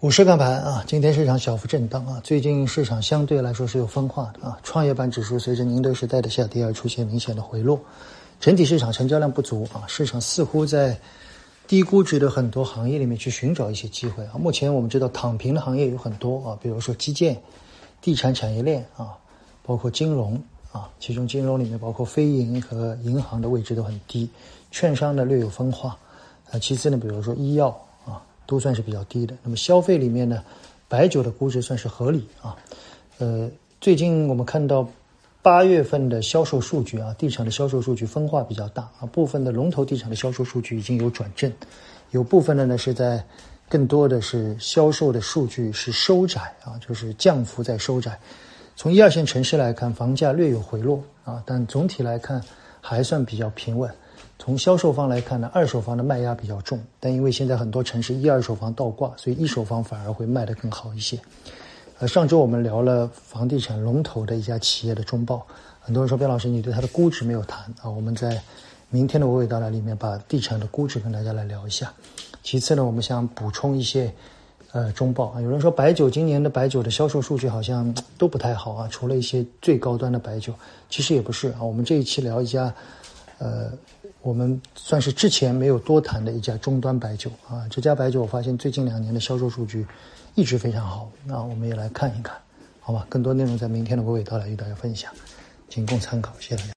五市看盘啊，今天市场小幅震荡啊，最近市场相对来说是有分化的啊。创业板指数随着宁德时代的下跌而出现明显的回落，整体市场成交量不足啊，市场似乎在低估值的很多行业里面去寻找一些机会啊。目前我们知道躺平的行业有很多啊，比如说基建、地产产业链啊，包括金融啊，其中金融里面包括非银和银行的位置都很低，券商呢略有分化啊。其次呢，比如说医药。都算是比较低的。那么消费里面呢，白酒的估值算是合理啊。最近我们看到8月份的销售数据啊，地产的销售数据分化比较大啊，部分的龙头地产的销售数据已经有转正，有部分的呢是在更多的是销售的数据是收窄啊，就是降幅在收窄。从1、2线城市来看，房价略有回落啊，但总体来看还算比较平稳。从销售方来看呢，二手房的卖压比较重，但因为现在很多城市1、2手房倒挂，所以一手房反而会卖得更好一些。上周我们聊了房地产龙头的一家企业的中报，很多人说边老师你对它的估值没有谈啊，我们在明天的娓娓道来里面把地产的估值跟大家来聊一下。其次呢，我们想补充一些中报啊，有人说白酒今年的白酒的销售数据好像都不太好啊，除了一些最高端的白酒，其实也不是啊。我们这一期聊一下我们算是之前没有多谈的一家终端白酒啊，这家白酒我发现最近2年的销售数据一直非常好，那我们也来看一看，好吧？更多内容在明天的娓娓道来与大家分享，仅供参考，谢谢大家。